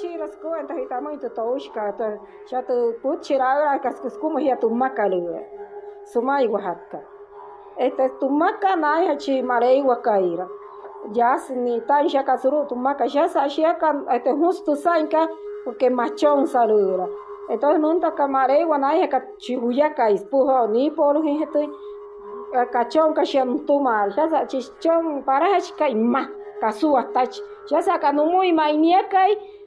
tiras conta, aí tá muito tosca, tá, já tu pode tirar as como ia tu macalinha. Sumai guarda. Este tu macanai hachi marei guacaira. Ya ni tan ya casuru tu maca ya sa ya kan este justo sanca porque machón saludura. Entonces nunca camarei guanai ka chihuya ka espujo ni por gente cachón cachón tu mal. Ya sa chichón para hachi ma. Kasua tach ya saca no muy mainiakai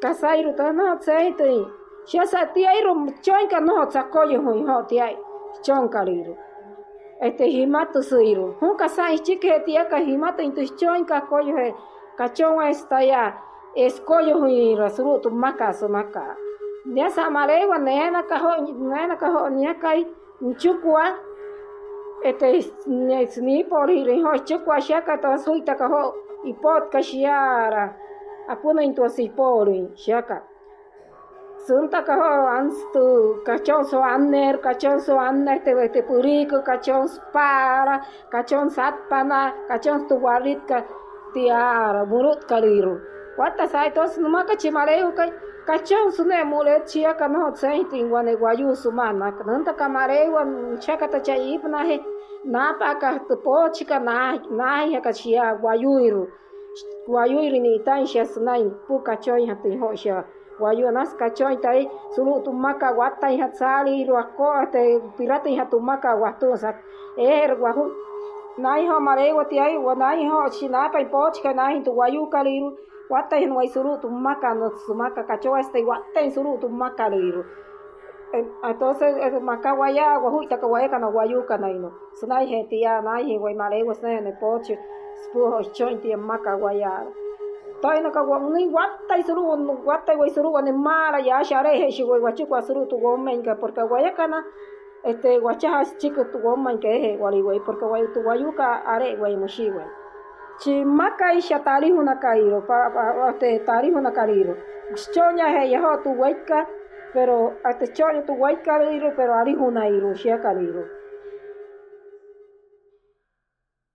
casairo to no aceite ya sa ti airo chonka no sakoyo ho ti ai chonkaliro este himato suiro un casa chique ti aka himato intus chonka koyo he kachon esta ya escoyo hu rasuru tu makaso maka ya sa maregua nena kaho ni akai chukua este ni por ir ho chukua shaka to suita kaho y podcast shiara apuno intuasi por shaka sunta kaho anstu cachonso anner cachonso anna este purico cachons para cachons satpana cachons tu waritka tiara burut kaliro cuántas hay todos no maka chimareu kai Cachón sune mule chia cano sentin guane guayu sumana canta camarego chaca tachaipna he napa ka tupo chica na ya kachia guayuiru ni tan chia sunai pu cachón ya te hoya guayunas cachón tai sulu tumaka guata ya sali ruaco te pirata ya tumaka guatosa guaju nai ho marego ti ai guanai ho chinapa po chica nai tu guayu kaliru Guata no hay suru tu maca no sumaca cachoa este guata en suru tu maca leiro. Entonces maca guaya guajuita guayaka no guayuca naino. Sunai gente ya nai guay marego se en el poche spujo chonti en maca guaya. Toy no caguani guata y suru en mara ya shareje shi guay guachuco suru tu gomenga porque guayacana este guachas chico tu gomenga es guali guay porque guay tu guayuca are guay mushi guay. Chimaca y chatari una cairo, te tari una cairo. Choña es ya tu hueca, pero hasta choña tu hueca, pero ari una irusia cairo.